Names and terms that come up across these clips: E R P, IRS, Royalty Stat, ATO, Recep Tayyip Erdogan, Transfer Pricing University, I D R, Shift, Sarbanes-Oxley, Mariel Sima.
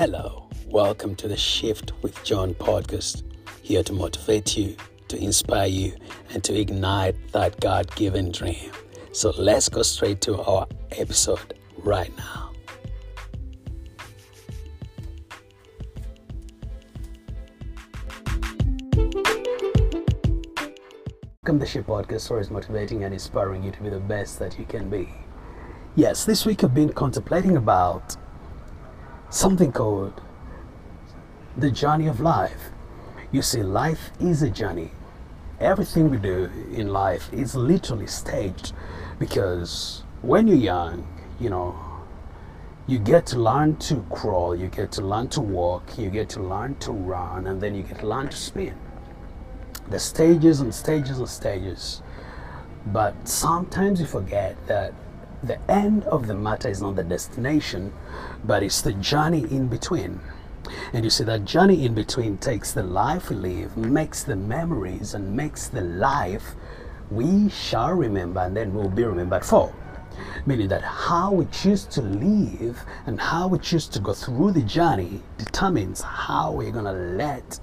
Hello, welcome to the Shift with John podcast, here to motivate you, to inspire you, and to ignite that God-given dream. So let's go straight to our episode right now. Welcome to the Shift podcast, where it's motivating and inspiring you to be the best that you can be. Yes, this week I've been contemplating about something called the journey of life. You see, life is a journey. Everything we do in life is literally staged, because when you're young, you get to learn to crawl, you get to learn to walk, you get to learn to run, and then you get to learn to spin. There's stages and stages and stages. But sometimes you forget that the end of the matter is not the destination, but it's the journey in between. And you see, that journey in between takes the life we live, makes the memories, and makes the life we shall remember, and then we'll be remembered for. Meaning that how we choose to live and how we choose to go through the journey determines how we're going to let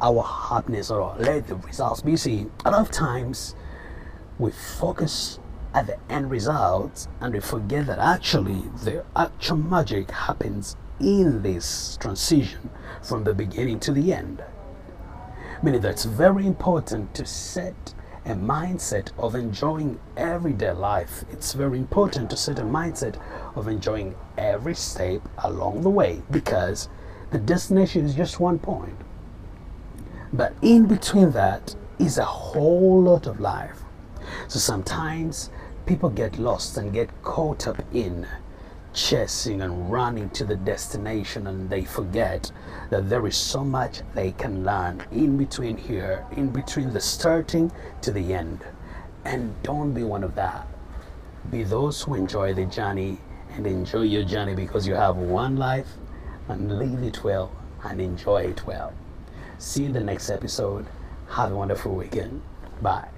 our happiness or let the results be. You see, a lot of times we focus at the end result, and we forget that actually the actual magic happens in this transition from the beginning to the end. Meaning that it's very important to set a mindset of enjoying everyday life. It's very important to set a mindset of enjoying every step along the way, because the destination is just one point. But in between that is a whole lot of life. So sometimes people get lost and get caught up in chasing and running to the destination, and they forget that there is so much they can learn in between here, in between the starting to the end. And don't be one of that. Be those who enjoy the journey, and enjoy your journey, because you have one life, and live it well and enjoy it well. See you in the next episode. Have a wonderful weekend. Bye.